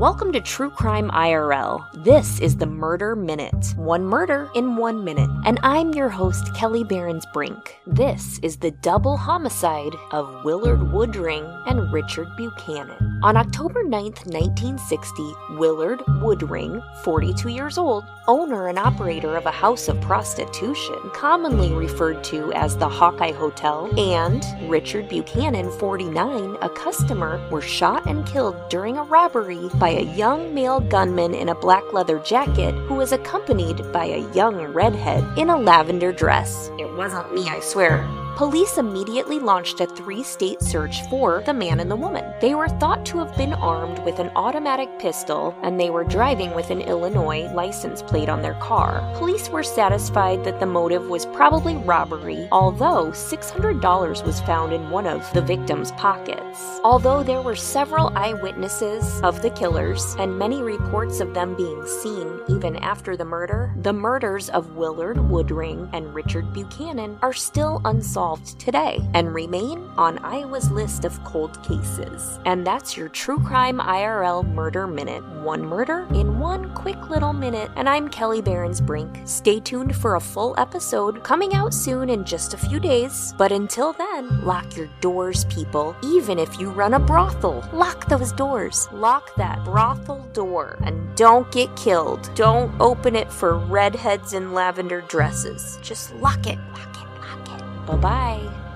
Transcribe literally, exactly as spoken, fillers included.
Welcome to True Crime I R L. This is the Murder Minute. One murder in one minute. And I'm your host, Kelly Behrens-Brink. This is the double homicide of Willard Woodring and Richard Buchanan. On October ninth, nineteen sixty, Willard Woodring, forty-two years old, owner and operator of a house of prostitution, commonly referred to as the Hawkeye Hotel, and Richard Buchanan, forty-nine, a customer, were shot and killed during a robbery by a young male gunman in a black leather jacket who was accompanied by a young redhead in a lavender dress. It wasn't me, I swear. Police immediately launched a three-state search for the man and the woman. They were thought to have been armed with an automatic pistol, and they were driving with an Illinois license plate on their car. Police were satisfied that the motive was probably robbery, although six hundred dollars was found in one of the victim's pockets. Although there were several eyewitnesses of the killers, and many reports of them being seen even after the murder, the murders of Willard Woodring and Richard Buchanan are still unsolved today and remain on Iowa's list of cold cases. And that's your True Crime I R L Murder Minute. One murder in one quick little minute. And I'm Kelly Behrens-Brink. Stay tuned for a full episode coming out soon in just a few days. But until then, lock your doors, people. Even if you run a brothel, lock those doors. Lock that brothel door and don't get killed. Don't open it for redheads in lavender dresses. Just lock it. Lock it. Lock it. Bye-bye.